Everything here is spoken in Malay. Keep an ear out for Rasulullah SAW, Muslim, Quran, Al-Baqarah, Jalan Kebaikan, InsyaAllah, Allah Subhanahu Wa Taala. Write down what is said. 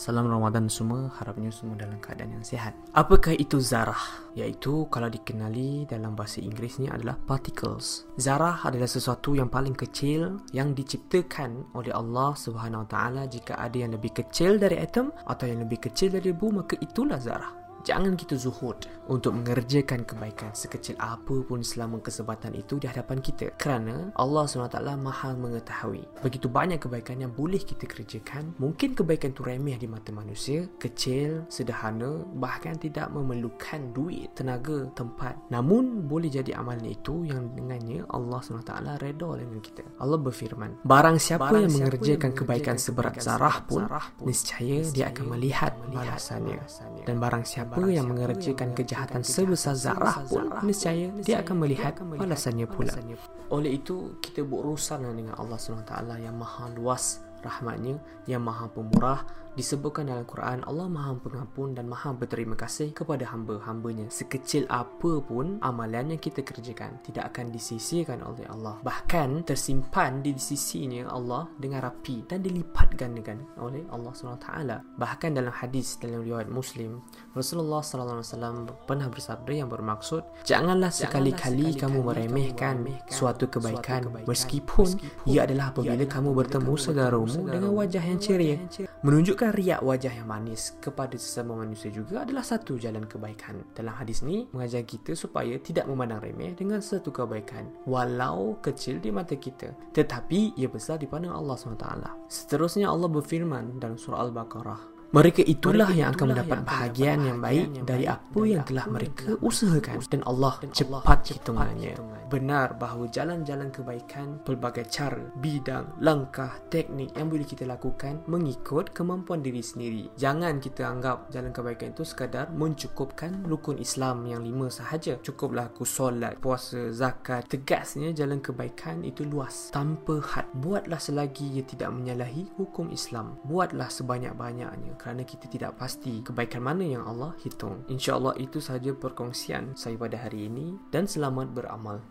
Salam Ramadan semua, harapnya semua dalam keadaan yang sihat. Apakah itu zarah? Iaitu kalau dikenali dalam bahasa Inggerisnya adalah particles. Zarah adalah sesuatu yang paling kecil yang diciptakan oleh Allah Subhanahu Wa Taala. Jika ada yang lebih kecil dari atom atau yang lebih kecil dari debu, maka itulah zarah. Jangan kita zuhud untuk mengerjakan kebaikan sekecil apa pun selama kesempatan itu di hadapan kita, kerana Allah SWT maha mengetahui. Begitu banyak kebaikan yang boleh kita kerjakan. Mungkin kebaikan itu remeh di mata manusia, kecil, sederhana, bahkan tidak memerlukan duit, tenaga, tempat. Namun boleh jadi amalan itu yang dengannya Allah SWT reda dengan kita. Allah berfirman, Barang siapa yang mengerjakan kebaikan seberat zarah pun niscaya dia akan melihat balasannya. Dan barang siapa yang mengerjakan kejahatan sebesar zarah pun niscaya dia akan melihat balasannya pula. Oleh itu, kita berurusan dengan Allah SWT yang maha luas rahmatnya, yang maha pemurah. Disebutkan dalam Quran, Allah maha pengampun dan maha berterima kasih kepada hamba-hambanya. Sekecil apa pun amalan yang kita kerjakan, tidak akan disisihkan oleh Allah, bahkan tersimpan di sisinya Allah dengan rapi dan dilipat gandakan oleh Allah SWT. Bahkan dalam hadis dalam riwayat Muslim, Rasulullah SAW pernah bersabda yang bermaksud, janganlah sekali-kali kamu meremehkan suatu kebaikan, meskipun ia adalah apabila kamu bertemu saudaramu dengan wajah yang ceria. Menunjuk riak wajah yang manis kepada sesama manusia juga adalah satu jalan kebaikan. Dalam hadis ni mengajar kita supaya tidak memandang remeh dengan satu kebaikan, walau kecil di mata kita, tetapi ia besar di pandang Allah SWT. Seterusnya Allah berfirman dalam surah Al-Baqarah, Mereka itulah yang akan mendapat bahagian yang baik dari apa yang telah mereka usahakan. Dan Allah cepat hitungannya. Benar bahawa jalan-jalan kebaikan, pelbagai cara, bidang, langkah, teknik yang boleh kita lakukan mengikut kemampuan diri sendiri. Jangan kita anggap jalan kebaikan itu sekadar mencukupkan rukun Islam yang 5 sahaja. Cukuplah aku solat, puasa, zakat. Tegasnya jalan kebaikan itu luas, tanpa had. Buatlah selagi ia tidak menyalahi hukum Islam. Buatlah sebanyak-banyaknya, kerana kita tidak pasti kebaikan mana yang Allah hitung. InsyaAllah itu sahaja perkongsian saya pada hari ini, dan selamat beramal.